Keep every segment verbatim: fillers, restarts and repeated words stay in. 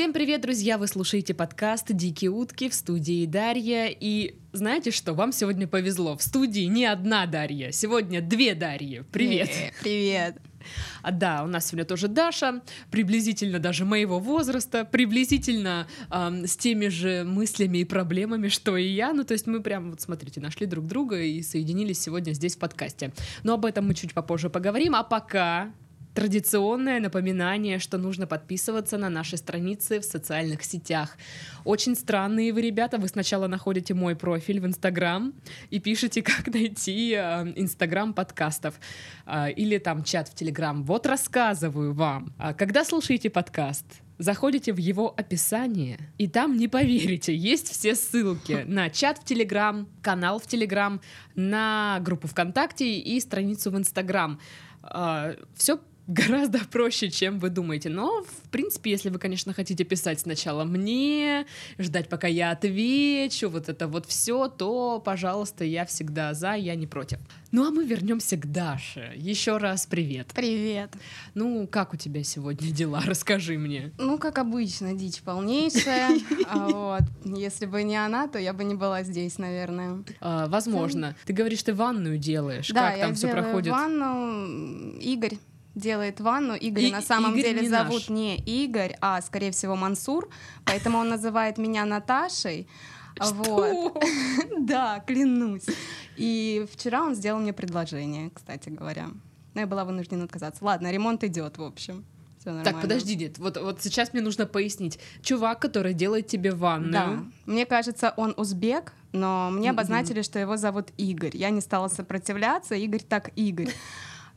Всем привет, друзья! Вы слушаете подкаст «Дикие утки», в студии Дарья. И знаете что? Вам сегодня повезло. В студии не одна Дарья, сегодня две Дарьи. Привет! Привет! А, да, у нас сегодня тоже Даша, приблизительно даже моего возраста, приблизительно эм, с теми же мыслями и проблемами, что и я. Ну, то есть мы прям, вот смотрите, нашли друг друга и соединились сегодня здесь в подкасте. Но об этом мы чуть попозже поговорим, а пока... Традиционное напоминание, что нужно подписываться на наши страницы в социальных сетях. Очень странные вы, ребята. Вы сначала находите мой профиль в Инстаграм и пишете, как найти Инстаграм подкастов. Или там чат в Телеграм. Вот рассказываю вам. Когда слушаете подкаст, заходите в его описание, и там, не поверите, есть все ссылки на чат в Телеграм, канал в Телеграм, на группу ВКонтакте и страницу в Инстаграм. Все гораздо проще, чем вы думаете. Но, в принципе, если вы, конечно, хотите писать сначала мне, ждать, пока я отвечу, вот это вот все, то, пожалуйста, я всегда за, я не против. Ну, а мы вернемся к Даше. Еще раз привет. Привет. Ну, как у тебя сегодня дела? Расскажи мне. Ну, как обычно, дичь полнейшая. Если бы не она, то я бы не была здесь, наверное. Возможно. Ты говоришь, ты ванную делаешь. Как там все проходит? Да, я делаю ванну. Игорь делает ванну. Игорь и, на самом Игорь деле не зовут наш. Не Игорь, а, скорее всего, Мансур, поэтому он называет меня Наташей. Что? Вот. Да, клянусь. И вчера он сделал мне предложение, кстати говоря. Но я была вынуждена отказаться. Ладно, ремонт идет, в общем. Так, подожди, нет, вот, вот сейчас мне нужно пояснить. Чувак, который делает тебе ванну. Да, мне кажется, он узбек, но мне обозначили, mm-hmm. что его зовут Игорь. Я не стала сопротивляться, Игорь так Игорь.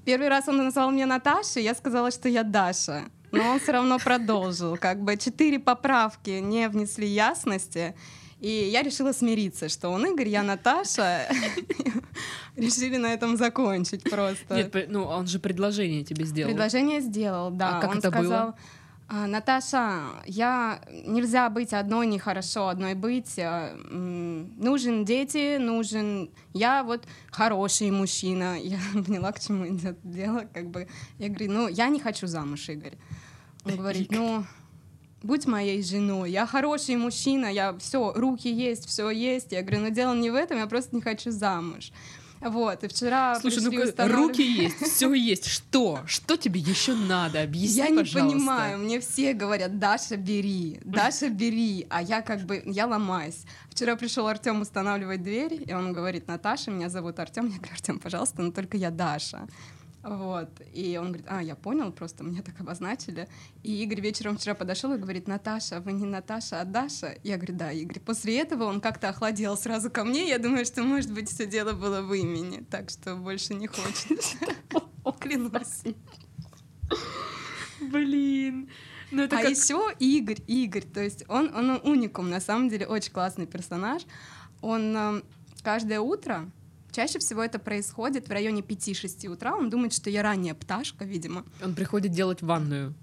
Первый раз он назвал меня Наташей, я сказала, что я Даша. Но он все равно продолжил. Как бы четыре поправки не внесли ясности. И я решила смириться, что он Игорь, я Наташа. Решили на этом закончить просто. Нет, ну он же предложение тебе сделал. Предложение сделал, да. А как это было? Наташа, я... нельзя быть одной нехорошо, одной быть. Нужен дети, нужен... Я вот хороший мужчина. Я поняла, к чему идет дело. Как бы. Я говорю, ну, я не хочу замуж, Игорь. Он говорит, ну, будь моей женой. Я хороший мужчина, я все, руки есть, все есть. Я говорю, ну, дело не в этом, я просто не хочу замуж. Вот, и вчера... Слушай, ну установ... руки есть, все есть. Что? Что тебе еще надо? Объясни, я пожалуйста. Я не понимаю, мне все говорят, Даша, бери, Даша, бери, а я как бы, я ломаюсь. Вчера пришел Артем устанавливать дверь, и он говорит, Наташа, меня зовут Артем. Я говорю, Артем, пожалуйста, но только я Даша. Вот, и он говорит, а, я понял, просто мне так обозначили. И Игорь вечером вчера подошел и говорит, Наташа, вы не Наташа, а Даша? Я говорю, да, Игорь. После этого он как-то охладел сразу ко мне, я думаю, что, может быть, все дело было в имени, так что больше не хочется. Клянусь. Блин. А как... еще Игорь, Игорь, то есть он, он уникум, на самом деле, очень классный персонаж. Он э, каждое утро... Чаще всего это происходит в районе пяти-шести утра. Он думает, что я ранняя пташка, видимо. Он приходит делать ванную.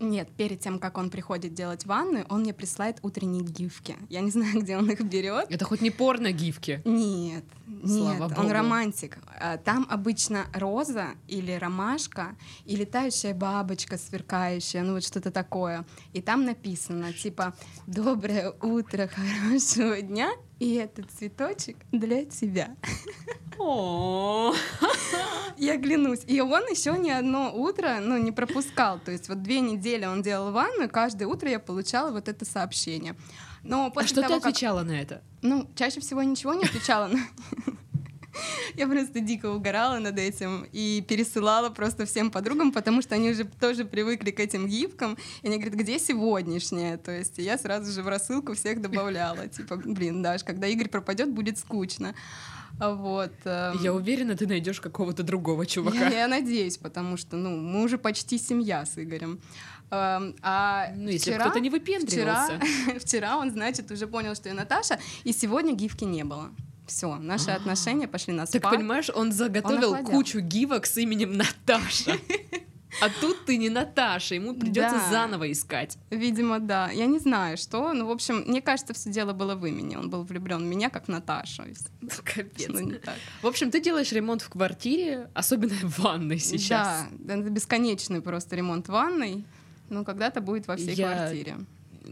Нет, перед тем, как он приходит делать ванную, он мне присылает утренние гифки. Я не знаю, где он их берет. Это хоть не порно-гифки? Нет, нет, он романтик. Там обычно роза или ромашка, и летающая бабочка сверкающая, ну вот что-то такое. И там написано, типа, «Доброе утро, хорошего дня, и этот цветочек для тебя». О, я клянусь. И он еще ни одно утро, ну, не пропускал. То есть вот две недели он делал ванну, и каждое утро я получала вот это сообщение. Но после а что того, ты как... отвечала на это? Ну, чаще всего ничего не отвечала. Я просто дико угорала над этим и пересылала просто всем подругам, потому что они уже тоже привыкли к этим гифкам. И они говорят, где сегодняшняя? То есть я сразу же в рассылку всех добавляла. Типа, блин, Даш, когда Игорь пропадет, будет скучно. Вот, э... Я уверена, ты найдешь какого-то другого чувака. Я, я надеюсь, потому что ну, мы уже почти семья с Игорем. Э, а ну, если вчера, кто-то не выпендривался. Вчера, вчера он, значит, уже понял, что я Наташа, и сегодня гифки не было. Все, наши А-а-а. отношения пошли на спад. Так, понимаешь, он заготовил он кучу гивок с именем Наташа. А тут ты не Наташа, ему придется да. заново искать. Видимо, да. Я не знаю, что. Ну, в общем, мне кажется, все дело было в имени. Он был влюблен в меня, как в Наташу. Капец. Ну, не так. В общем, ты делаешь ремонт в квартире, особенно в ванной сейчас. Да, это бесконечный просто ремонт ванной. Но когда-то будет во всей Я... квартире.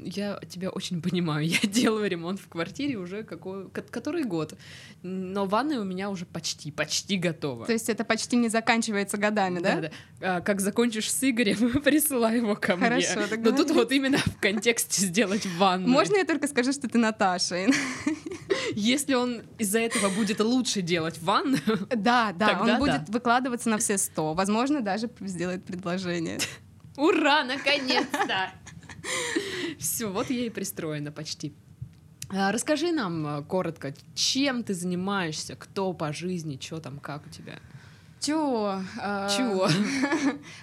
я тебя очень понимаю. Я делаю ремонт в квартире уже какой, который год. Но ванная у меня уже почти, почти готова. То есть это почти не заканчивается годами, да? Да, да. А, как закончишь с Игорем, присылай его ко мне. Хорошо, тогда. Но тут вот именно в контексте сделать ванну. Можно я только скажу, что ты Наташа? Если он из-за этого будет лучше делать ванну... Да, да, он будет выкладываться на все сто. Возможно, даже сделает предложение. Ура, наконец-то! Все, вот я и пристроена почти. Расскажи нам коротко, чем ты занимаешься, кто по жизни, что там, как у тебя? Чего? Чего?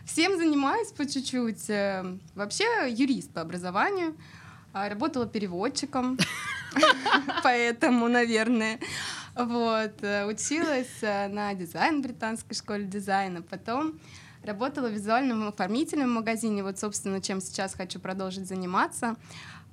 Всем занимаюсь по чуть-чуть. Вообще юрист по образованию, работала переводчиком, поэтому, наверное... Вот, училась на дизайн в британской школе дизайна, потом работала визуальным оформителем в магазине, вот, собственно, чем сейчас хочу продолжить заниматься.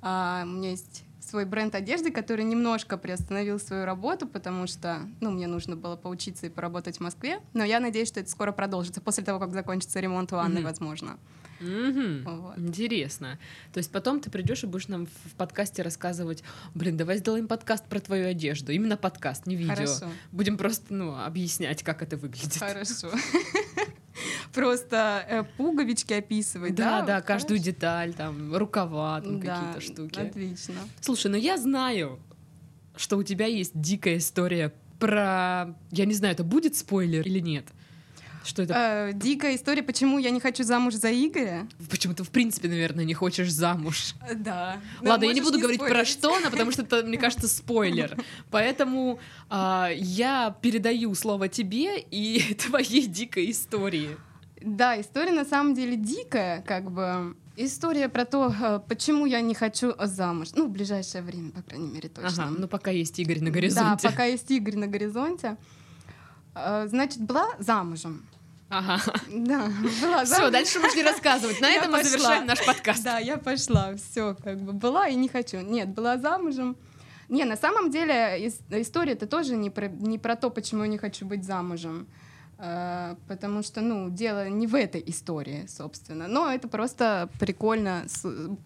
А, у меня есть свой бренд одежды, который немножко приостановил свою работу, потому что, ну, мне нужно было поучиться и поработать в Москве, но я надеюсь, что это скоро продолжится, после того, как закончится ремонт ванны, mm-hmm. возможно. Mm-hmm. Вот. Интересно. То есть потом ты придешь и будешь нам в подкасте рассказывать: блин, давай сделаем подкаст про твою одежду. Именно подкаст, не видео. Хорошо. Будем просто, ну, объяснять, как это выглядит. Хорошо. Просто э, пуговички описывать. Да, да, да, каждую деталь, там, рукава, там, да, какие-то штуки. Отлично. Слушай, ну я знаю, что у тебя есть дикая история про... Я не знаю, это будет спойлер или нет? Что это? Э, дикая история, почему я не хочу замуж за Игоря. Почему ты, в принципе, наверное, не хочешь замуж. Да. Ладно, я не буду говорить про что она, потому что это, мне кажется, спойлер. Поэтому э, я передаю слово тебе и твоей дикой истории. Да, история на самом деле дикая, как бы. История про то, почему я не хочу замуж. Ну, в ближайшее время, по крайней мере, точно. Ага, ну пока есть Игорь на горизонте. Да, пока есть Игорь на горизонте. Значит, была замужем. Ага. Да, была замужем. Все, дальше можно не рассказывать. На этом мы завершаем наш подкаст. Да, я пошла. Все, как бы была и не хочу. Нет, была замужем. Не, на самом деле история-то тоже не про, не про то, почему я не хочу быть замужем. Потому что, ну, дело не в этой истории, собственно. Но это просто прикольно.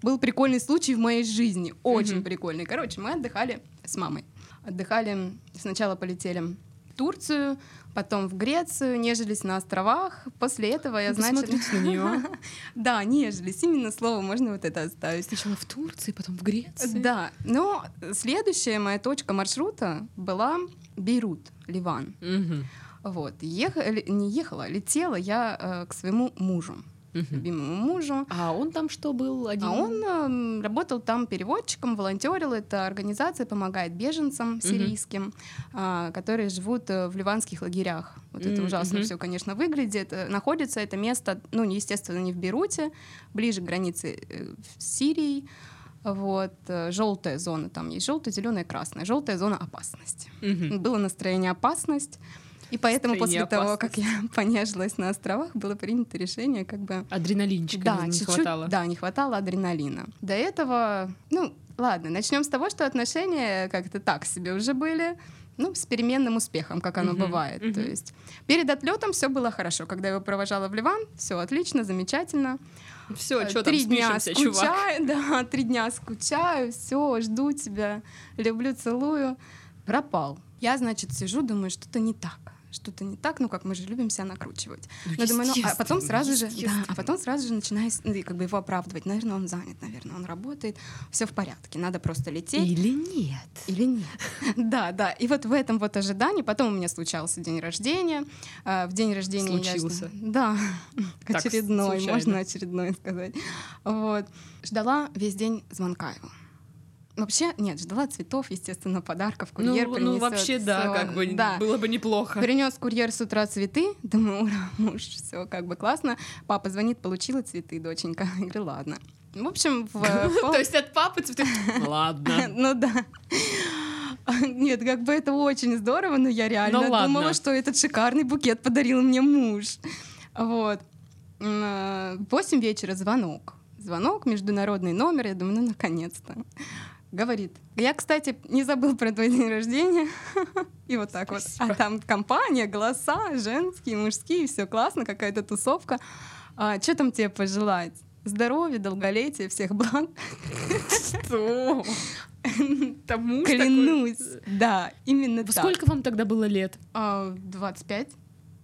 Был прикольный случай в моей жизни. Очень mm-hmm. прикольный. Короче, мы отдыхали с мамой. Отдыхали, сначала полетели Турцию, потом в Грецию, нежились на островах. После этого я, значит... Посмотрите на нее. Да, нежились. Именно слово можно вот это оставить. Сначала в Турции, потом в Греции. Да. Но следующая моя точка маршрута была Бейрут, Ливан. Угу. Вот. Еха... Не ехала, летела я э, к своему мужу. Угу. Любимому мужу. А он там что был? Один? А он э, работал там переводчиком, волонтерил. Это организация помогает беженцам сирийским, угу. э, которые живут в ливанских лагерях. Вот угу. это ужасно угу. все, конечно, выглядит. Находится это место, ну, естественно, не в Бейруте, ближе к границе э, с Сирией. Вот, желтая зона там есть, желтая, зеленая, красная. Желтая зона опасности. Угу. Было настроение опасность. И поэтому после опасность. того, как я понежилась на островах, было принято решение как бы... Адреналинчика да, не хватало. Да, не хватало адреналина. До этого... Ну, ладно, начнем с того, что отношения как-то так себе уже были. Ну, с переменным успехом, как оно uh-huh. бывает. Uh-huh. То есть перед отлетом все было хорошо. Когда я его провожала в Ливан, все отлично, замечательно. Все, что там, спишемся, чувак. Да, три дня скучаю, все, жду тебя, люблю, целую. Пропал. Я, значит, сижу, думаю, что-то не так. что-то не так, ну как мы же любим себя накручивать. Ну, думаю, ну, а потом сразу же, да, а потом сразу же начинаю как бы его оправдывать. Наверное, он занят, наверное, он работает, все в порядке, надо просто лететь. Или нет. Или нет. Да, да. И вот в этом вот ожидании, потом у меня случался день рождения. В день рождения случился. Я, да. Так, очередной, случайно. Можно очередной сказать. Вот. Ждала весь день звонка его. Вообще, нет, ждала цветов, естественно, подарков, курьер ну, принесет. Ну, вообще, всё. да, как бы да. было бы неплохо. Принес курьер с утра цветы, думаю, ура, муж, все как бы классно. Папа звонит, получила цветы, доченька. Я говорю, ладно. В общем, в... То есть от папы цветы? Ладно. Ну да. Нет, как бы это очень здорово, но я реально думала, что этот шикарный букет подарил мне муж. Вот. Восемь вечера звонок. Звонок, международный номер, я думаю, ну, наконец-то. Говорит, я, кстати, не забыл про твой день рождения. И вот так вот. А там компания, голоса, женские, мужские, все классно, какая-то тусовка. А, что там тебе пожелать? здоровья, долголетия, всех благ. Что? Там муж такой? Клянусь, да, именно так. Сколько вам тогда было лет? двадцать пять.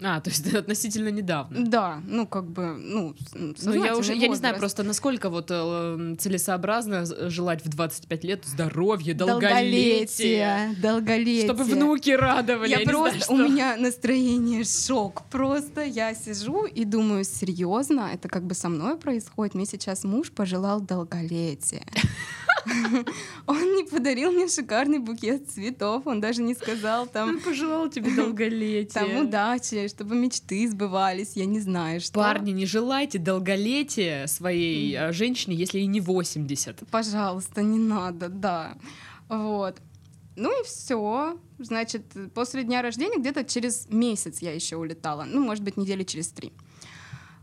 А, то есть относительно недавно. Да, ну как бы, ну, ну я уже, я не знаю просто, насколько вот э, целесообразно желать в двадцать пять лет здоровья, долголетия, долголетия, долголетия. Чтобы внуки радовали. Я, я просто, не знаю, что... у меня настроение шок, просто я сижу и думаю, серьезно, это как бы со мной происходит. Мне сейчас муж пожелал долголетия. Он не подарил мне шикарный букет цветов, он даже не сказал там... Он пожелал тебе долголетия. Там удачи, чтобы мечты сбывались, я не знаю, что... Парни, не желайте долголетия своей mm. женщине, если ей не восемьдесят. Пожалуйста, не надо, да. Вот. Ну и все. Значит, после дня рождения где-то через месяц я еще улетала. Ну, может быть, недели через три.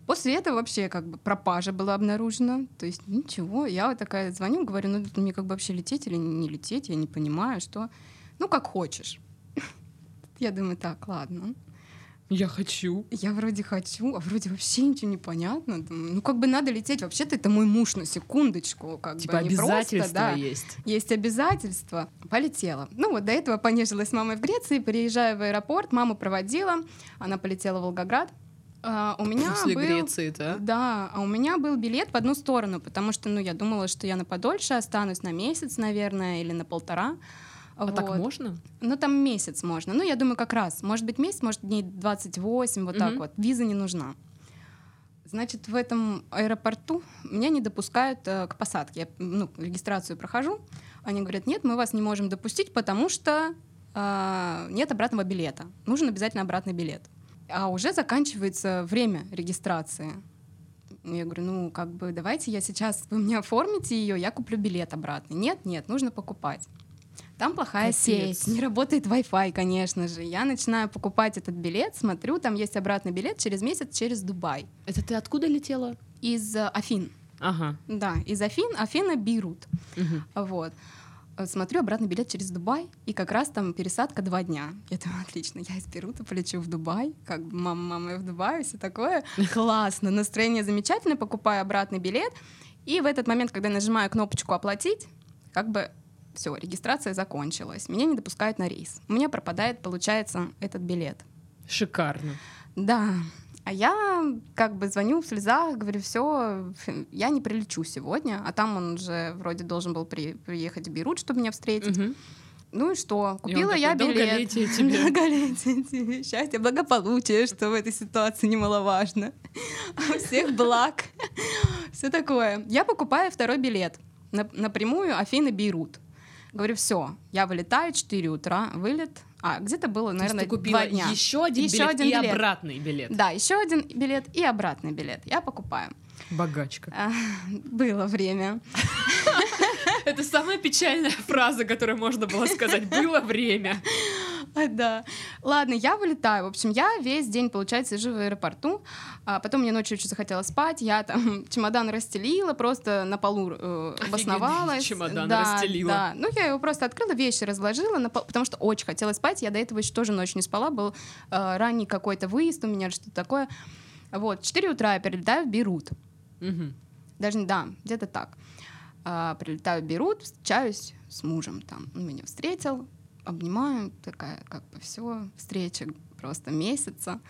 После этого вообще как бы пропажа была обнаружена, то есть ничего, я вот такая звоню, говорю, ну мне как бы вообще лететь или не лететь, я не понимаю, что, ну как хочешь. Я думаю, так, ладно. Я хочу. Я вроде хочу, а вроде вообще ничего не понятно, думаю, ну как бы надо лететь, вообще-то это мой муж, на секундочку, как типа бы не обязательства просто, да, есть. Есть обязательства. Полетела. Ну вот до этого понежилась с мамой в Греции, приезжая в аэропорт, маму проводила, она полетела в Волгоград. А, у меня после был, Греции-то? Да, а у меня был билет в одну сторону, потому что, ну, я думала, что я на подольше останусь, на месяц, наверное, или на полтора. А вот. Так можно? Ну, там месяц можно. Ну, я думаю, как раз. Может быть, месяц, может, дней двадцать восемь, вот угу. так вот. Виза не нужна. Значит, в этом аэропорту меня не допускают э, к посадке. Я, ну, регистрацию прохожу. Они говорят, нет, мы вас не можем допустить, потому что э, нет обратного билета. Нужен обязательно обратный билет. А уже заканчивается время регистрации. Я говорю, ну, как бы, давайте я сейчас... Вы мне оформите ее, я куплю билет обратно. Нет, нет, нужно покупать. Там плохая Капец. Сеть, не работает Wi-Fi, конечно же. Я начинаю покупать этот билет, смотрю, там есть обратный билет через месяц, через Дубай. Это ты откуда летела? Из Афин. Ага. Да, из Афин, Афина, Бейрут. Угу. Вот. Смотрю обратный билет через Дубай, и как раз там пересадка два дня. Я думаю, отлично, я из Бейрута полечу в Дубай, как бы мама, мама в Дубае, все такое. Классно, настроение замечательное, покупаю обратный билет. И в этот момент, когда я нажимаю кнопочку «Оплатить», как бы все, регистрация закончилась. Меня не допускают на рейс. У меня пропадает, получается, этот билет. Шикарно. Да. А я как бы звоню в слезах, говорю, все, я не прилечу сегодня, а там он уже вроде должен был при, приехать в Бейрут, чтобы меня встретить. Угу. Ну и что? Купила и я такой, билет. Долголетие тебе. Долголетие тебе. Счастье, благополучие, что в этой ситуации немаловажно. Всех благ. Все такое. Я покупаю второй билет. Напрямую Афина-Бейрут. Говорю, все, я вылетаю, четыре утра, вылет. А, где-то было, наверное, два дня. То есть ты купила еще один еще билет один и билет. Обратный билет. Да, еще один билет и обратный билет. Я покупаю. Богачка. А, было время. Это самая печальная фраза, которую можно было сказать. Было время. Да. Ладно, я вылетаю. В общем, я весь день, получается, сижу в аэропорту. А потом мне ночью очень захотелось спать. Я там чемодан расстелила, просто на полу э, обосновалась. Чемодан да, расстелила. Да. Ну, я его просто открыла, вещи разложила, на пол... потому что очень хотелось спать. Я до этого еще тоже ночью не спала. Был э, ранний какой-то выезд у меня, что-то такое. Вот, четыре утра я прилетаю в Бейрут. Угу. Даже, да, где-то так. А, прилетаю в Бейрут, встречаюсь с мужем там. Он меня встретил. Обнимаю, такая, как бы, все, встреча просто месяца.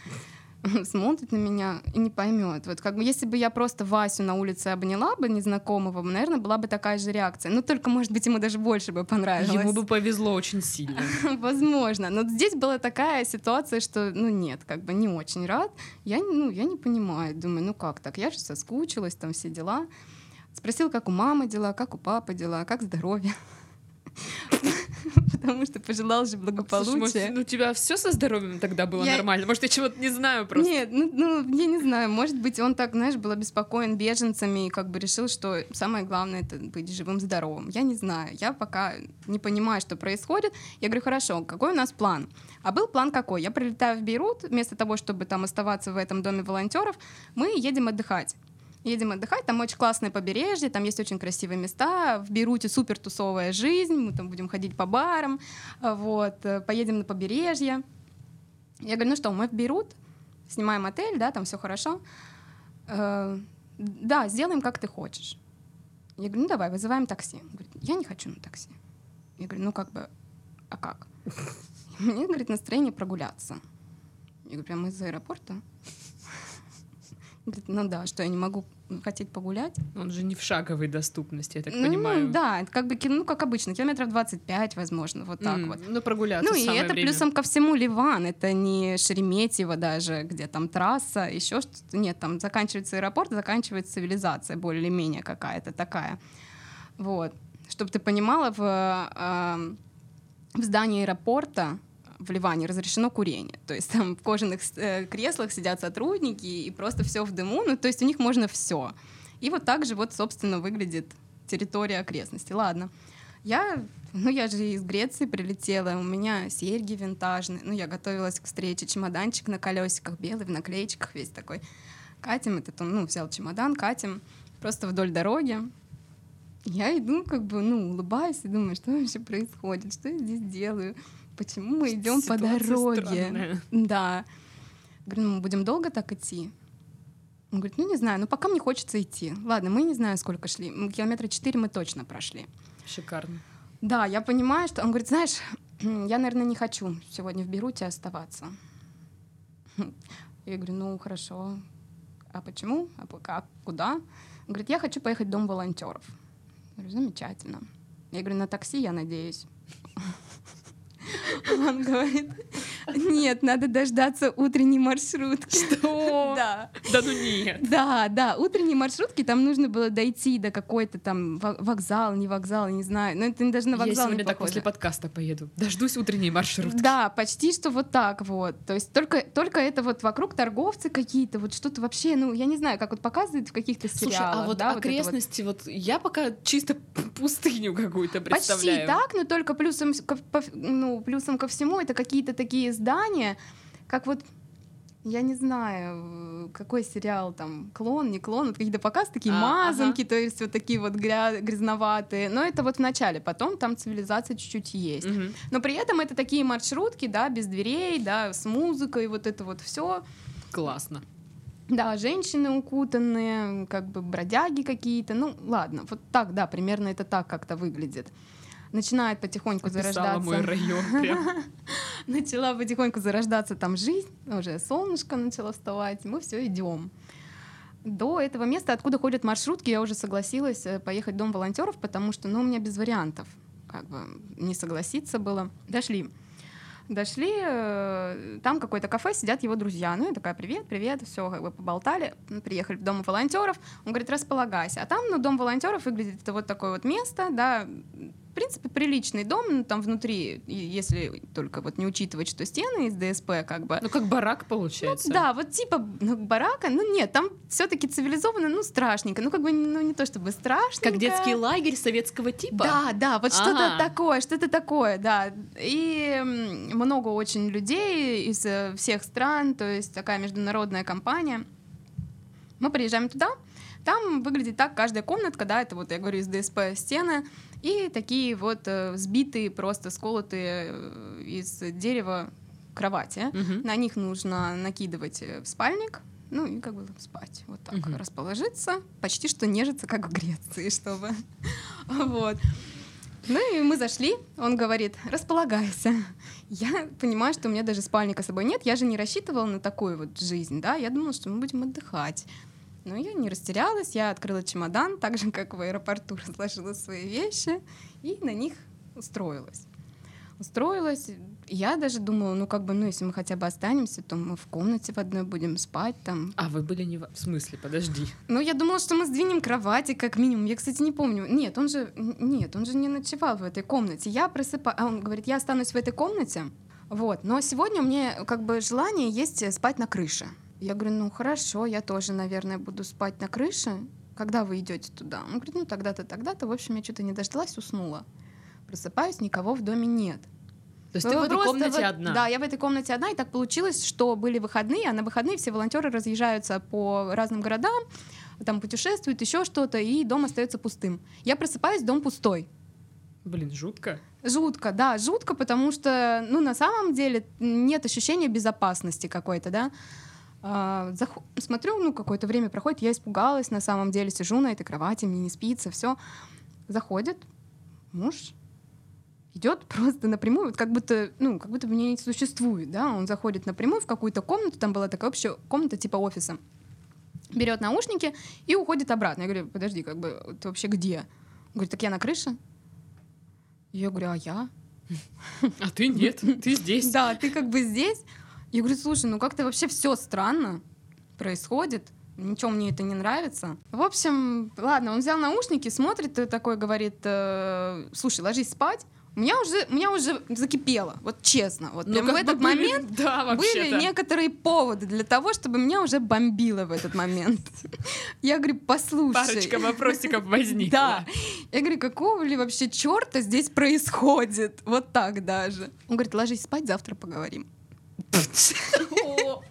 Смотрит на меня и не поймет. Вот как бы, если бы я просто Васю на улице обняла бы, незнакомого, наверное, была бы такая же реакция. Ну, только, может быть, ему даже больше бы понравилось. Ему бы повезло очень сильно. Возможно. Но здесь была такая ситуация, что, ну, нет, как бы, не очень рад. Я, ну, я не понимаю. Думаю, ну, как так? Я же соскучилась, там, все дела. Спросил, как у мамы дела, как у папы дела, как здоровье. Потому что пожелал же благополучия. Слушай, может, ну, у тебя все со здоровьем тогда было я... нормально? Может, я чего-то не знаю просто? Нет, ну, ну, я не знаю. Может быть, он так, знаешь, был обеспокоен беженцами и как бы решил, что самое главное — это быть живым-здоровым. Я не знаю. Я пока не понимаю, что происходит. Я говорю, хорошо, какой у нас план? А был план какой? Я прилетаю в Бейрут, вместо того, чтобы там оставаться в этом доме волонтеров, мы едем отдыхать. Едем отдыхать, там очень классное побережье, там есть очень красивые места, в Бейруте супер тусовая жизнь, мы там будем ходить по барам, вот, поедем на побережье. Я говорю, ну что, мы в Бейрут, снимаем отель, да, там все хорошо. да, сделаем, как ты хочешь. Я говорю, ну давай, вызываем такси. Он говорит, я не хочу на такси. Я говорю, ну как бы, а как? Мне, говорит, настроение прогуляться. Я говорю, прямо из аэропорта? Говорит, ну да, что я не могу хотеть погулять. Он же не в шаговой доступности, я так ну, понимаю. Да, как бы, ну как обычно, километров двадцать пять, возможно, вот так mm, вот. Ну прогуляться. Ну и это время. Плюсом ко всему Ливан, это не Шереметьево даже, где там трасса, еще что-то. Нет, там заканчивается аэропорт, заканчивается цивилизация более-менее какая-то такая. Вот, чтобы ты понимала, в, в здании аэропорта в Ливане разрешено курение. То есть там в кожаных э, креслах сидят сотрудники, и просто все в дыму. Ну, то есть у них можно все. И вот так же вот, собственно, выглядит территория окрестностей. Ладно. Я, ну, я же из Греции прилетела, у меня серьги винтажные. Ну, я готовилась к встрече. Чемоданчик на колесиках, белый, в наклеечках весь такой. Катим этот, он, ну, взял чемодан, катим. Просто вдоль дороги. Я иду, как бы, ну, улыбаюсь и думаю, что вообще происходит, что я здесь делаю. Почему мы идем по дороге? Странная. Да. Говорю, ну, мы будем долго так идти? Он говорит, ну, не знаю, но пока мне хочется идти. Ладно, мы не знаем, сколько шли. Километра четыре мы точно прошли. Шикарно. Да, я понимаю, что... Он говорит, знаешь, я, наверное, не хочу сегодня в Бейруте оставаться. Я говорю, ну, хорошо. А почему? А пока? Куда? Он говорит, я хочу поехать в дом волонтеров. Я говорю, замечательно. Я говорю, на такси, я надеюсь. Он говорит, нет, надо дождаться утренней маршрутки. Что? Да. Да ну нет. Да, да, утренней маршрутки, там нужно было дойти до какой-то там вокзала, не вокзала, не знаю. Но это даже на вокзал не похоже. Я сегодня так после подкаста поеду, дождусь утренней маршрутки. Да, почти что вот так вот. То есть только, только это вот вокруг торговцы какие-то, вот что-то вообще, ну я не знаю, как вот показывают в каких-то сериалах. Слушай, а вот да, окрестности, вот, вот. вот я пока чисто пустыню какую-то представляю. Почти так, но только плюсом, ну, плюсом ко всему, это какие-то такие здания, как вот, я не знаю, какой сериал там, клон, не клон, вот какие-то показы, такие а, мазанки, ага. То есть вот такие вот гря- грязноватые, но это вот в начале, потом там цивилизация чуть-чуть есть. Угу. Но при этом это такие маршрутки, да, без дверей, да, с музыкой, вот это вот все. Классно. Да, женщины укутанные, как бы бродяги какие-то, ну ладно, вот так, да, примерно это так как-то выглядит. Начинает потихоньку Описала зарождаться... мой район прям. Начала потихоньку зарождаться там жизнь, уже солнышко начало вставать, мы все идем. До этого места, откуда ходят маршрутки, я уже согласилась поехать в дом волонтеров, потому что, ну, у меня без вариантов, как бы не согласиться было. Дошли. Дошли, там какое-то кафе, сидят его друзья. Ну, я такая, привет, привет, все, как бы поболтали. Приехали в дом волонтеров. Он говорит, располагайся. А там, ну, дом волонтеров выглядит, это вот такое вот место, да, в принципе, приличный дом, но там внутри, если только вот не учитывать, что стены из ДСП, как бы... Ну, как барак, получается. Ну, да, вот типа ну, барака, ну, нет, там все-таки цивилизованно, ну, страшненько, ну, как бы, ну, не то чтобы страшненько. Как детский лагерь советского типа? Да, да, вот а-га. что-то такое, что-то такое, да. И много очень людей из всех стран, то есть такая международная компания. Мы приезжаем туда, там выглядит так каждая комнатка, да, это вот, я говорю, из ДСП стены, и такие вот э, сбитые, просто сколотые э, из дерева кровати. Угу. На них нужно накидывать спальник, ну и как бы спать. Вот так угу. расположиться, почти что нежиться, как в Греции, чтобы... вот. Ну и мы зашли, он говорит, располагайся. Я понимаю, что у меня даже спальника с собой нет, я же не рассчитывала на такую вот жизнь, да, я думала, что мы будем отдыхать. Но я не растерялась, я открыла чемодан, так же, как в аэропорту, разложила свои вещи и на них устроилась. Устроилась, я даже думала, ну как бы, ну если мы хотя бы останемся, то мы в комнате в одной будем спать там. А вы были не в... В смысле, подожди. Ну я думала, что мы сдвинем кровати как минимум. Я, кстати, не помню. Нет, он же, нет, он же не ночевал в этой комнате. Я просыпаюсь, а он говорит, я останусь в этой комнате. Вот, но сегодня у меня как бы желание есть спать на крыше. Я говорю, ну хорошо, я тоже, наверное, буду спать на крыше. Когда вы идете туда? Он говорит, ну тогда-то, тогда-то. В общем, я что-то не дождалась, уснула. Просыпаюсь, никого в доме нет. То есть Но ты в этой комнате в... одна? Да, я в этой комнате одна, и так получилось, что были выходные, а на выходные все волонтеры разъезжаются по разным городам, там путешествуют, еще что-то, и дом остается пустым. Я просыпаюсь, дом пустой. Блин, жутко. Жутко, да, жутко, потому что, ну на самом деле нет ощущения безопасности какой-то, да. А, заход... Смотрю, ну, какое-то время проходит, я испугалась, на самом деле, сижу на этой кровати, мне не спится, все. Заходит муж, идет просто напрямую, вот как будто, ну, как будто меня не существует, да, он заходит напрямую в какую-то комнату, там была такая общая комната типа офиса, берет наушники и уходит обратно. Я говорю, подожди, как бы, ты вообще где? Он говорит, так я на крыше. Я говорю, а я? А ты нет, ты здесь. Да, ты как бы здесь. Я говорю, слушай, ну как-то вообще все странно происходит, ничего мне это не нравится. В общем, ладно, он взял наушники, смотрит и такой говорит, слушай, ложись спать. У меня уже, меня уже закипело, вот честно. Вот прям в этот были, момент да, были некоторые поводы для того, чтобы меня уже бомбило в этот момент. Я говорю, послушай. Парочка вопросиков возникла. Да. Я говорю, какого ли вообще черта здесь происходит? Вот так даже. Он говорит, ложись спать, завтра поговорим. Что?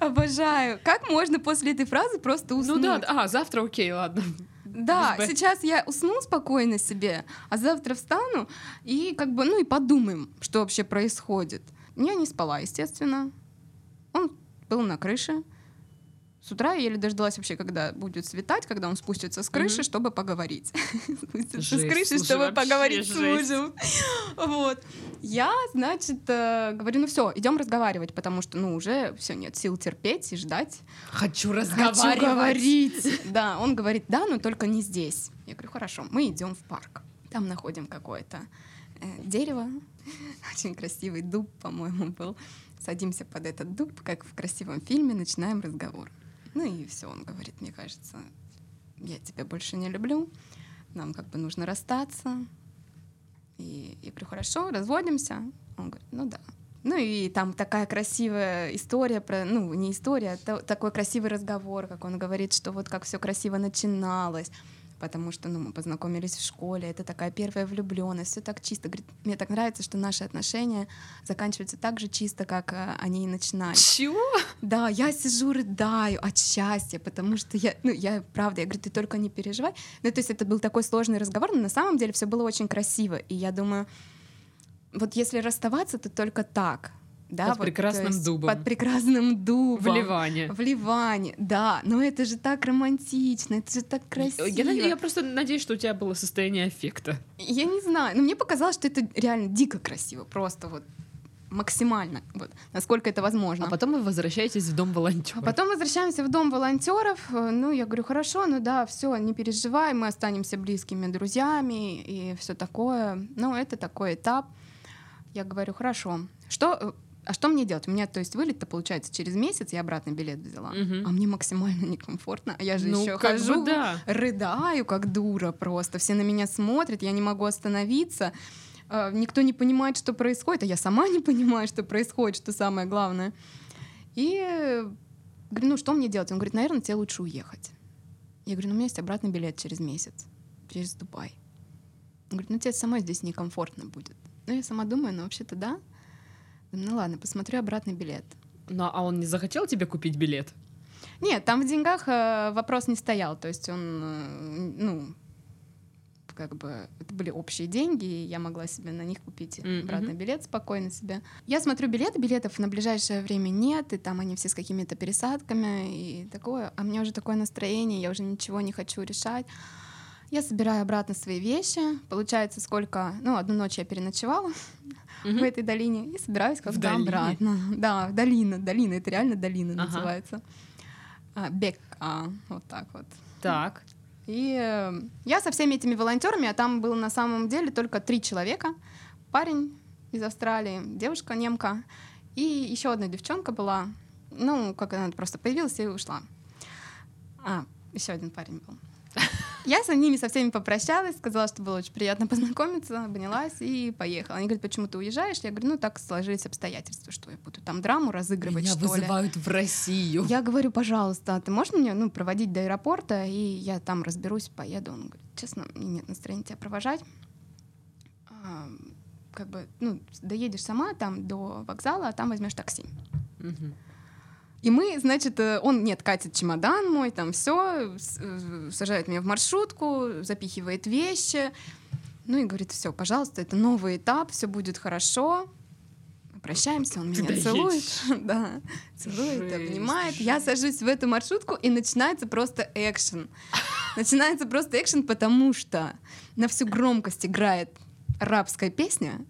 Обожаю. Как можно после этой фразы просто уснуть? Ну да, а, завтра окей, ладно. Да, сейчас я усну спокойно себе, а завтра встану и как бы, ну и подумаем, что вообще происходит. Я не спала, естественно. Он был на крыше. С утра я еле дождалась вообще, когда будет светать, когда он спустится с крыши, mm-hmm. чтобы поговорить. Спустится жесть, с крыши, слушай, чтобы поговорить с мужем. Вот. Я, значит, э, говорю, ну все, идем разговаривать, потому что, ну, уже все, нет сил терпеть и ждать. Хочу разговаривать. Хочу говорить. Да, он говорит, да, но только не здесь. Я говорю, хорошо, мы идем в парк. Там находим какое-то э, дерево. Очень красивый дуб, по-моему, был. Садимся под этот дуб, как в красивом фильме, начинаем разговор. Ну и все, он говорит, мне кажется, я тебя больше не люблю, нам как бы нужно расстаться. И я говорю, хорошо, разводимся. Он говорит, ну да. Ну и там такая красивая история, про, ну не история, а такой красивый разговор, как он говорит, что вот как все красиво начиналось, потому что ну, мы познакомились в школе, это такая первая влюбленность, все так чисто. Говорит, мне так нравится, что наши отношения заканчиваются так же чисто, как они и начинались. Чего? Да, я сижу, рыдаю от счастья, потому что я, ну, я, правда, я говорю, ты только не переживай. Ну, то есть это был такой сложный разговор, но на самом деле все было очень красиво, и я думаю, вот если расставаться, то только так. Да, под вот, прекрасным есть, дубом. Под прекрасным дубом. В Ливане. В Ливане, да. Но это же так романтично, это же так красиво. Я, я просто надеюсь, что у тебя было состояние аффекта. Я не знаю, но мне показалось, что это реально дико красиво, просто вот максимально, вот, насколько это возможно. А потом вы возвращаетесь в дом волонтеров. А потом возвращаемся в дом волонтеров. Ну, я говорю, хорошо, ну да, все, не переживай, мы останемся близкими друзьями и все такое. Ну, это такой этап. Я говорю, хорошо. Что... А что мне делать? У меня, то есть, вылет-то получается через месяц, я обратный билет взяла, угу. а мне максимально некомфортно. А я же ну, еще хожу, бы, да. рыдаю, как дура просто. Все на меня смотрят, я не могу остановиться. Э, никто не понимает, что происходит, а я сама не понимаю, что происходит, что самое главное. И говорю, ну что мне делать? Он говорит, наверное, тебе лучше уехать. Я говорю, ну у меня есть обратный билет через месяц, через Дубай. Он говорит, ну тебе самой здесь некомфортно будет. Ну я сама думаю, ну вообще-то да. Ну ладно, посмотрю обратный билет. Ну а он не захотел тебе купить билет? Нет, там в деньгах э, вопрос не стоял. То есть он, э, ну, как бы, это были общие деньги, и я могла себе на них купить mm-hmm. обратный билет спокойно себе. Я смотрю билеты, билетов на ближайшее время нет, и там они все с какими-то пересадками и такое. А у меня уже такое настроение, я уже ничего не хочу решать. Я собираю обратно свои вещи. Получается, сколько... Ну, одну ночь я переночевала mm-hmm. в этой долине и собираюсь как-то обратно. Да, долина, долина. Это реально долина ага. называется. А, Бекка. Вот так вот. Так. И э, я со всеми этими волонтерами, а там было на самом деле только три человека. Парень из Австралии, девушка немка, и еще одна девчонка была. Ну, как она просто появилась и ушла. А, еще один парень был. Я с ними со всеми попрощалась, сказала, что было очень приятно познакомиться, обнялась и поехала. Они говорят, почему ты уезжаешь? Я говорю, ну так сложились обстоятельства, что я буду там драму разыгрывать, меня что ли. Меня вызывают в Россию. Я говорю, пожалуйста, ты можешь меня ну, проводить до аэропорта, и я там разберусь, поеду. Он говорит, честно, мне нет настроения тебя провожать. А, как бы, ну, доедешь сама там до вокзала, а там возьмешь такси. Угу. И мы, значит, он, нет, катит чемодан мой, там все, сажает меня в маршрутку, запихивает вещи, ну и говорит, все, пожалуйста, это новый этап, все будет хорошо. прощаемся, он меня целует, да, целует, обнимает. Я сажусь в эту маршрутку, и начинается просто экшен. Начинается просто экшен, потому что на всю громкость играет арабская песня.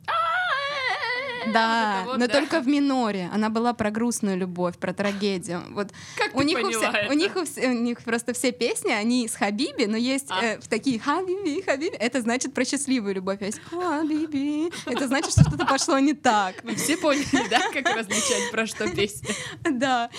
Да, вот но вот, только да. в миноре. Она была про грустную любовь, про трагедию. Вот. Как у ты них поняла у, вся, у, них у, вся, у них просто все песни, они с Хабиби, но есть а. э, такие Хабиби, Хабиби. Это значит про счастливую любовь. Есть Хабиби. Это значит, что что-то пошло не так. Мы все поняли, да, как различать, про что песня. Да.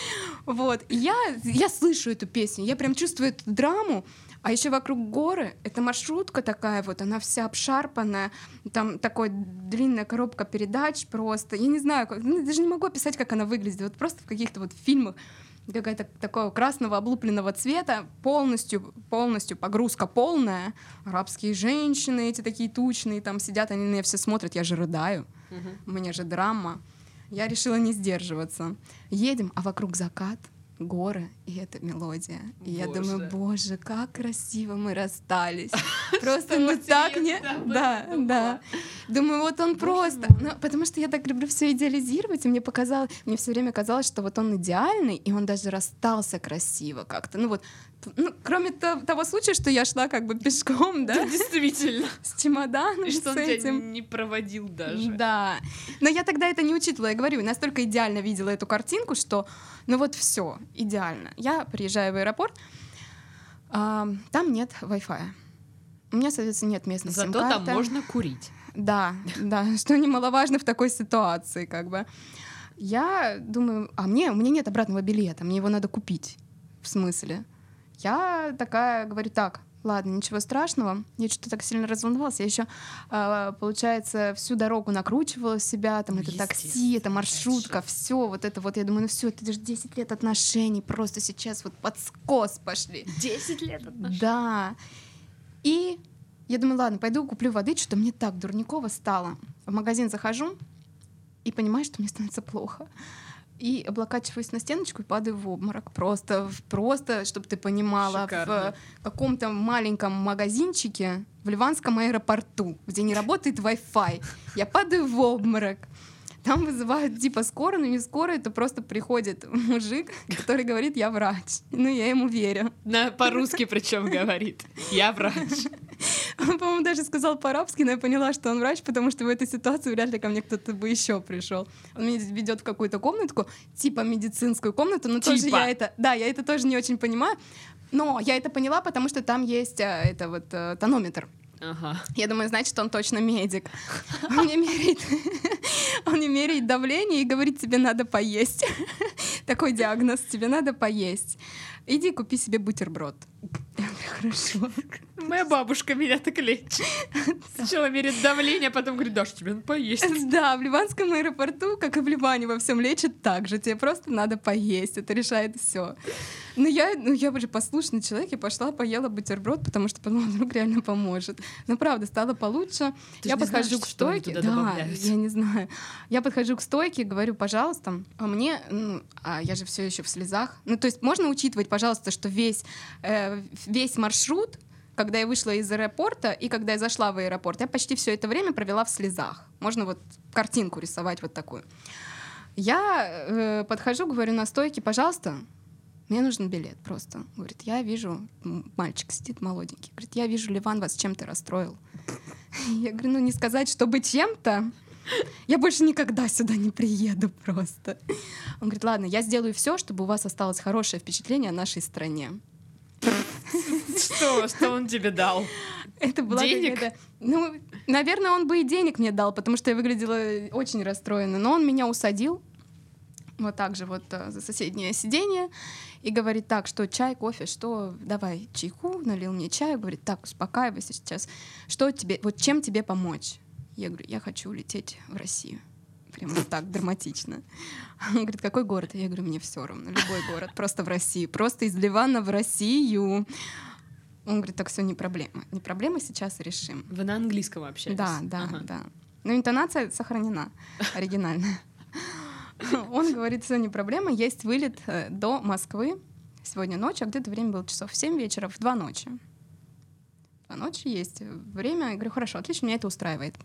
Вот. Я, я слышу эту песню, я прям чувствую эту драму. А еще вокруг горы, эта маршрутка такая вот, она вся обшарпанная, там такая длинная коробка передач просто, я не знаю, как, ну, даже не могу описать, как она выглядит, вот просто в каких-то вот фильмах какая-то такого красного облупленного цвета, полностью, полностью погрузка полная, арабские женщины эти такие тучные, там сидят, они на меня все смотрят, я же рыдаю, uh-huh. у меня же драма, я решила не сдерживаться. Едем, а вокруг закат, горы, и эта мелодия. И боже. Я думаю, боже, как красиво мы расстались. Просто ну так не... Да, да. Думаю, вот он просто... Потому что я так люблю все идеализировать, и мне показалось... Мне все время казалось, что вот он идеальный, и он даже расстался красиво как-то. Ну вот, кроме того случая, что я шла как бы пешком, да? Действительно. С чемоданом, с этим. И что он тебя не проводил даже. Да. Но я тогда это не учитывала. Я говорю, настолько идеально видела эту картинку, что ну вот все. Идеально. Я приезжаю в аэропорт, а, там нет Wi-Fi. У меня, соответственно, нет местной сим-карты. Зато там можно курить. Да, да, что немаловажно в такой ситуации, как бы. Я думаю, а мне, у меня нет обратного билета, мне его надо купить. В смысле? Я такая говорю, так, ладно, ничего страшного. Я что-то так сильно разволновалась. Я еще, получается, всю дорогу накручивала себя. Там ну, это такси, это маршрутка, все вот это вот. Я думаю, ну все, это же десять лет отношений. Просто сейчас вот под скос пошли. десять лет отношений? Да. И я думаю, ладно, пойду куплю воды. Что-то мне так дурниково стало. В магазин захожу и понимаю, что мне становится плохо. И облокачиваюсь на стеночку и падаю в обморок. Просто, просто чтобы ты понимала, шикарно. В каком-то маленьком магазинчике в ливанском аэропорту, где не работает Wi-Fi, я падаю в обморок. Там вызывают типа скорую, но не скорую, это просто приходит мужик, который говорит, я врач. Ну, я ему верю. На, по-русски причем говорит, я врач. Он, по-моему, даже сказал по-арабски, но я поняла, что он врач, потому что в этой ситуации вряд ли ко мне кто-то бы еще пришел. Он меня ведет в какую-то комнатку, типа медицинскую комнату, но типа. Тоже я это, да, я это тоже не очень понимаю, но я это поняла, потому что там есть это вот тонометр. Ага. Я думаю, значит, он точно медик. Он мне меряет, он мне меряет давление и говорит, тебе надо поесть. Такой диагноз, тебе надо поесть. Иди купи себе бутерброд. Хорошо. Моя бабушка меня так лечит. Сначала мерит давление, потом говорит, Даша, тебе надо поесть. Да, в ливанском аэропорту, как и в Ливане, во всем лечат так же. Тебе просто надо поесть, это решает все. Но я, ну, я уже послушный человек, я пошла, поела бутерброд, потому что подумала, вдруг реально поможет. Но правда, стало получше. Ты я подхожу знаешь, к стойке. Да, добавляют. Я не знаю. Я подхожу к стойке и говорю, пожалуйста, а мне, ну, а я же все еще в слезах. Ну, то есть можно учитывать, пожалуйста, что весь, э, весь маршрут, когда я вышла из аэропорта и когда я зашла в аэропорт, я почти все это время провела в слезах. Можно вот картинку рисовать вот такую. Я э, подхожу, говорю на стойке, пожалуйста, мне нужен билет просто. Говорит, я вижу... Мальчик сидит молоденький. Говорит, я вижу, Ливан вас чем-то расстроил. Я говорю, ну не сказать, чтобы чем-то. Я больше никогда сюда не приеду просто. Он говорит, ладно, я сделаю все, чтобы у вас осталось хорошее впечатление о нашей стране. Что? Что он тебе дал? Это была денег? Какая-то... Ну, наверное, он бы и денег мне дал, потому что я выглядела очень расстроенно. Но он меня усадил. Вот так же вот за соседнее сиденье. И говорит, так, что чай, кофе, что? Давай чайку, налил мне чаю. Говорит, так, успокаивайся сейчас. Что тебе, вот чем тебе помочь? Я говорю, я хочу улететь в Россию. Прям вот так драматично. Он говорит, какой город? Я говорю, мне все равно, любой город, просто в России. Просто из Ливана в Россию. Он говорит, так все, не проблема. Не проблема, сейчас решим. Вы на английском общаетесь? Да, да, ага. да. Но интонация сохранена, оригинальная. Он говорит, все, не проблема, есть вылет до Москвы сегодня ночью, а где-то время было часов в семь вечера, в два ночи. В два ночи есть время. Я говорю, хорошо, отлично, меня это устраивает.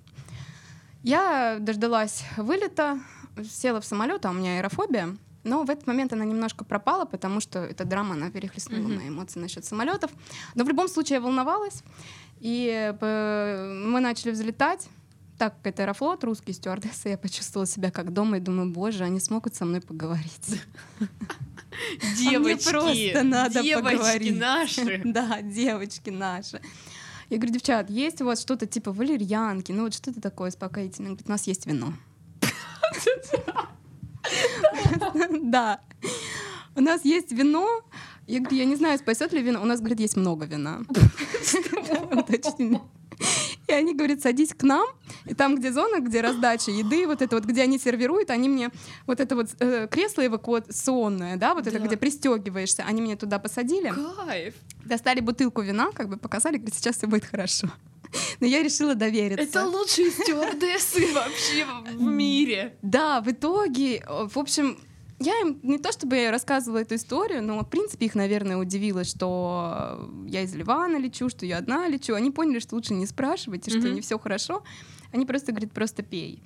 Я дождалась вылета, села в самолет, а у меня аэрофобия. Но в этот момент она немножко пропала, потому что эта драма, она перехлестнула mm-hmm. мои эмоции насчет самолетов. Но в любом случае я волновалась. И мы начали взлетать. Так как это Аэрофлот, русские стюардессы, я почувствовала себя как дома и думаю, боже, они смогут со мной поговорить. Девочки, просто надо поговорить. Девочки наши. Да, девочки наши. Я говорю, девчат, есть у вас что-то типа валерьянки, ну вот что-то такое успокоительное? Говорит, у нас есть вино. Да. У нас есть вино. Я говорю, я не знаю, спасет ли вино. У нас, говорит, есть много вина. И они говорят, садись к нам. И там, где зона, где раздача еды, вот это вот, где они сервируют, они мне вот это вот э, кресло эвакуационное, да, вот да. это, где пристегиваешься, они меня туда посадили. Кайф! Достали бутылку вина, как бы показали, говорят, сейчас все будет хорошо. Но я решила довериться. Это лучшие стюардессы вообще в мире. Да, в итоге, в общем... Я им не то чтобы я рассказывала эту историю, но в принципе их, наверное, удивило, что я из Ливана лечу, что я одна лечу. Они поняли, что лучше не спрашивать, и mm-hmm. что не все хорошо. Они просто говорят, просто пей.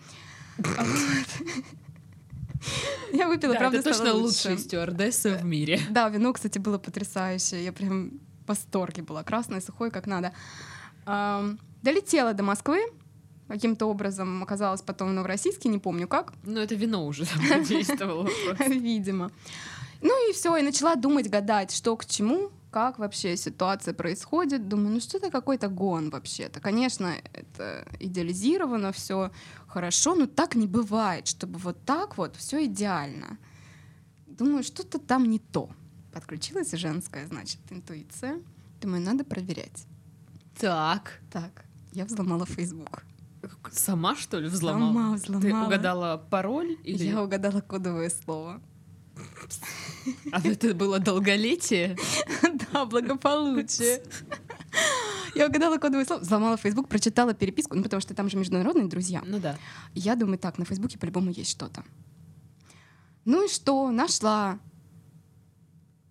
Я выпила, правда, стало лучше. Это точно лучшие стюардессы в мире. Да, вино, кстати, было потрясающее. Я прям в восторге была. Красное, сухое, как надо. Долетела до Москвы. Каким-то образом оказалась потом в Новороссийске, не помню как. Но это вино уже там действовало. Видимо. Ну и все, и начала думать, гадать, что к чему, как вообще ситуация происходит. Думаю, ну что это какой-то гон вообще-то. Конечно, это идеализировано, все хорошо, но так не бывает, чтобы вот так вот все идеально. Думаю, что-то там не то. Подключилась женская, значит, интуиция. Думаю, надо проверять. Так. Так, я взломала Facebook. Сама, что ли, взломала? Сама взломала. Ты угадала пароль? Или... Я угадала кодовое слово. А это было долголетие? Да, благополучие. Я угадала кодовое слово, взломала Facebook, прочитала переписку, ну потому что там же международные друзья. Ну да. Я думаю, так, на Фейсбуке по-любому есть что-то. Ну и что? Нашла.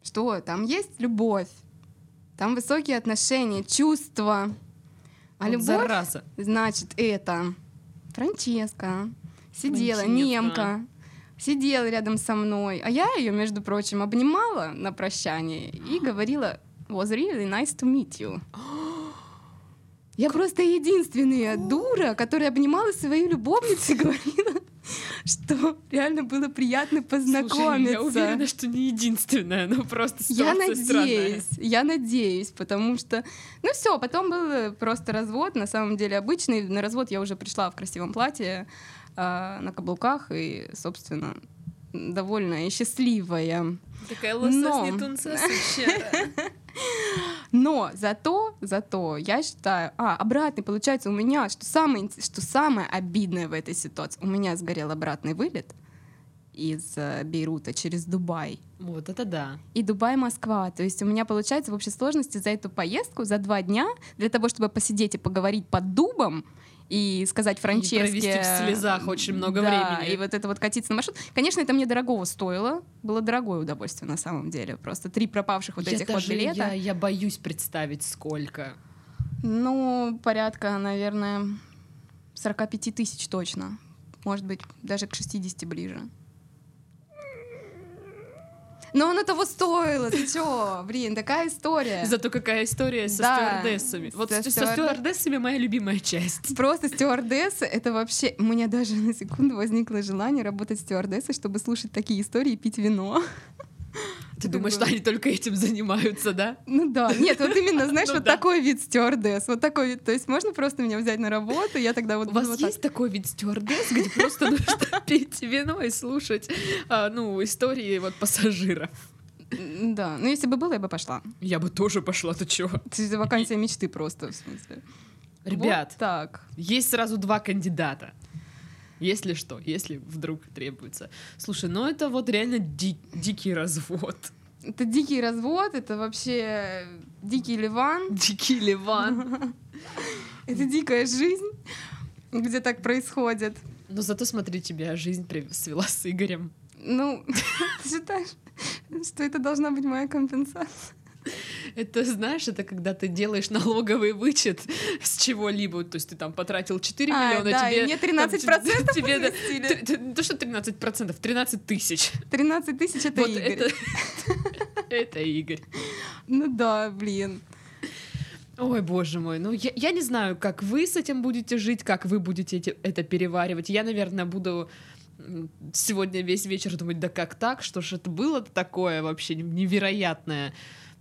Что? Там есть любовь. Там высокие отношения, чувства. А вот любовь, зараза. Значит, это Франческа сидела, Франческа. немка, сидела рядом со мной. А я ее, между прочим, обнимала на прощание и говорила «Was really nice to meet you». Я просто единственная дура, которая обнимала свою любовницу и говорила, что реально было приятно познакомиться. Слушай, я уверена, что не единственная, но просто ситуация странная. Я надеюсь, я надеюсь, потому что... Ну все, потом был просто развод, на самом деле обычный. На развод я уже пришла в красивом платье, на каблуках и, собственно, довольная и счастливая. Такая лосось но... не тунца вообще. Но зато, зато я считаю, а, обратный, получается, у меня, что самое, что самое обидное в этой ситуации, у меня сгорел обратный вылет из Бейрута через Дубай. Вот это да. И Дубай-Москва. То есть у меня, получается, в общей сложности за эту поездку, за два дня, для того, чтобы посидеть и поговорить под дубом, и сказать Франческе... И провести в слезах очень много да, времени. И вот это вот катиться на маршрут. Конечно, это мне дорогого стоило. Было дорогое удовольствие, на самом деле. Просто три пропавших вот я этих даже, вот билета. Я, я боюсь представить, сколько. Ну, порядка, наверное, сорок пять тысяч точно. Может быть, даже к шестидесяти ближе. Но оно того стоило, ты чё? Блин, такая история. Зато какая история со да, стюардессами. Вот со, стюар... со стюардессами моя любимая часть. Просто стюардессы, это вообще... У меня даже на секунду возникло желание работать стюардессой, чтобы слушать такие истории и пить вино. Ты думаешь, что они только этим занимаются, да? Ну да. Нет, вот именно, знаешь, ну, вот да. такой вид стюардесс. Вот такой вид. То есть можно просто меня взять на работу, я тогда вот... У вас вот есть так. такой вид стюардесс, где просто нужно пить вино и слушать, а, ну, истории вот пассажиров? Да. Ну, если бы было, я бы пошла. Я бы тоже пошла, ты чего? Это вакансия мечты просто, в смысле. Ребят, вот так. Есть сразу два кандидата. Если что, если вдруг требуется. Слушай, ну это вот реально ди- дикий развод. Это дикий развод, это вообще дикий Ливан. Дикий Ливан. Это дикая жизнь, где так происходит. Но зато, смотри, тебя жизнь свела с Игорем. Ну, ты считаешь, что это должна быть моя компенсация? Это, знаешь, это когда ты делаешь налоговый вычет с чего-либо. То есть ты там потратил четыре миллиона, да, тебе... мне тринадцать процентов тебе. Ну что тринадцать процентов? тринадцать тысяч. тринадцать тысяч — это Игорь. Это Игорь. Ну да, блин. Ой, боже мой, ну я, я не знаю, как вы с этим будете жить, как вы будете эти, это переваривать. Я, наверное, буду сегодня весь вечер думать, да как так, что ж это было такое вообще невероятное.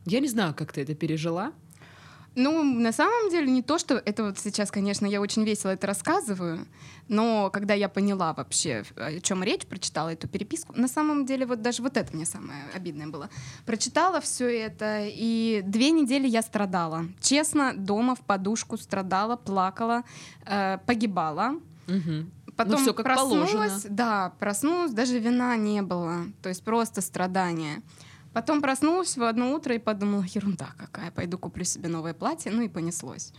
Я не знаю, как ты это пережила. Ну, на самом деле, не то, что это вот сейчас, конечно, я очень весело это рассказываю, но когда я поняла вообще, о чем речь, прочитала эту переписку, на самом деле, вот даже вот это мне самое обидное было. Прочитала все это, и две недели я страдала. Честно, дома в подушку страдала, плакала, э, погибала. Угу. Потом ну, проснулась, положено. Да, проснулась, даже вина не было, то есть просто страдания. Потом проснулась в одно утро и подумала, ерунда какая, пойду куплю себе новое платье, ну и понеслось.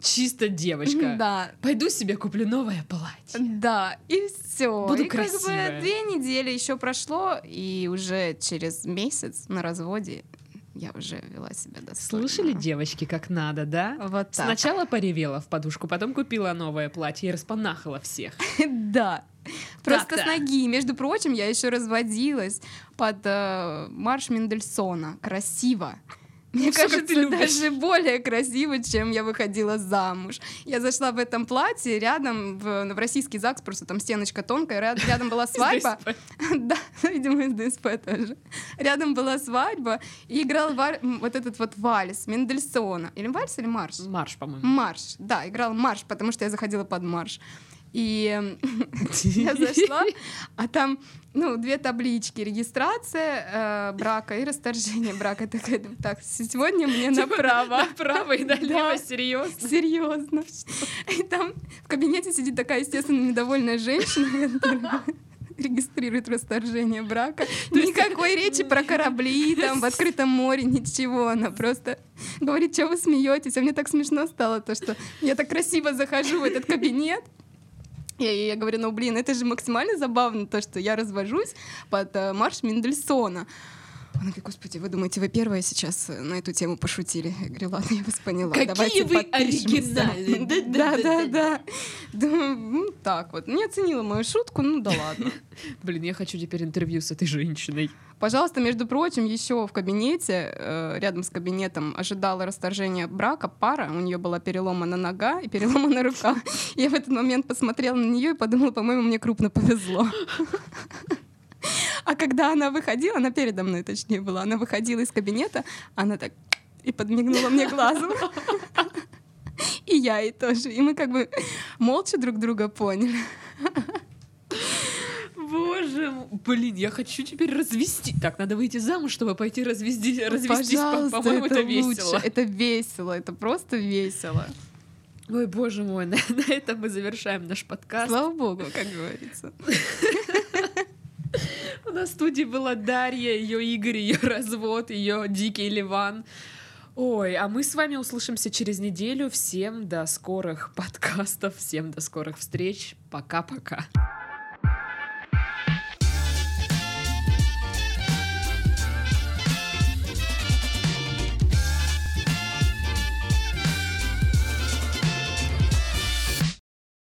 Чисто девочка. Да. Пойду себе куплю новое платье. Да, и все. Буду и красивая. Как бы две недели еще прошло, и уже через месяц на разводе я уже вела себя достойно. Слышали, девочки, как надо, да? Вот так. Сначала поревела в подушку, потом купила новое платье и распанахала всех. Да. Просто так-то. С ноги. Между прочим, я еще разводилась под э, марш Мендельсона. Красиво. Мне все, кажется, даже более красиво, чем я выходила замуж. Я зашла в этом платье, рядом в, в российский ЗАГС, просто там стеночка тонкая, ряд, рядом была свадьба. Да, видимо, из ДСП тоже. Рядом была свадьба, и играл вот этот вот вальс Мендельсона. Или вальс, или марш? Марш, по-моему. Марш, да, играл марш, потому что я заходила под марш. И я зашла, а там, ну, две таблички: регистрация э, брака и расторжение брака. Я такая, так, сегодня мне направо. Направо и налево, да, серьезно? Серьезно. И там в кабинете сидит такая, естественно, недовольная женщина, которая регистрирует расторжение брака. Никакой речи про корабли там в открытом море, ничего. Она просто говорит, что вы смеетесь. А мне так смешно стало, то, что я так красиво захожу в этот кабинет. И я говорю, ну, блин, это же максимально забавно, то, что я развожусь под марш Мендельсона. Она говорит, господи, вы думаете, вы первая сейчас на эту тему пошутили? Я говорю, ладно, я вас поняла. Какие давайте вы оригинальные. Да-да-да. Думаю, так вот. Не оценила мою шутку, ну да ладно. Блин, я хочу теперь интервью с этой женщиной. Пожалуйста, между прочим, еще в кабинете, э, рядом с кабинетом, ожидала расторжения брака пара. У нее была переломана нога и переломана рука. Я в этот момент посмотрела на нее и подумала, по-моему, мне крупно повезло. А когда она выходила, она передо мной, точнее, была, она выходила из кабинета, она так и подмигнула мне глазом. И я ей тоже. И мы как бы молча друг друга поняли. Боже мой, блин, я хочу теперь развести. Так, надо выйти замуж, чтобы пойти развести, развестись. Пожалуйста, по-моему, это, это весело. Лучше. Это весело, это просто весело. Ой, боже мой, на, на этом мы завершаем наш подкаст. Слава богу, как говорится. У нас в студии была Дарья, ее Игорь, ее развод, ее дикий Ливан. Ой, а мы с вами услышимся через неделю. Всем до скорых подкастов, всем до скорых встреч. Пока-пока.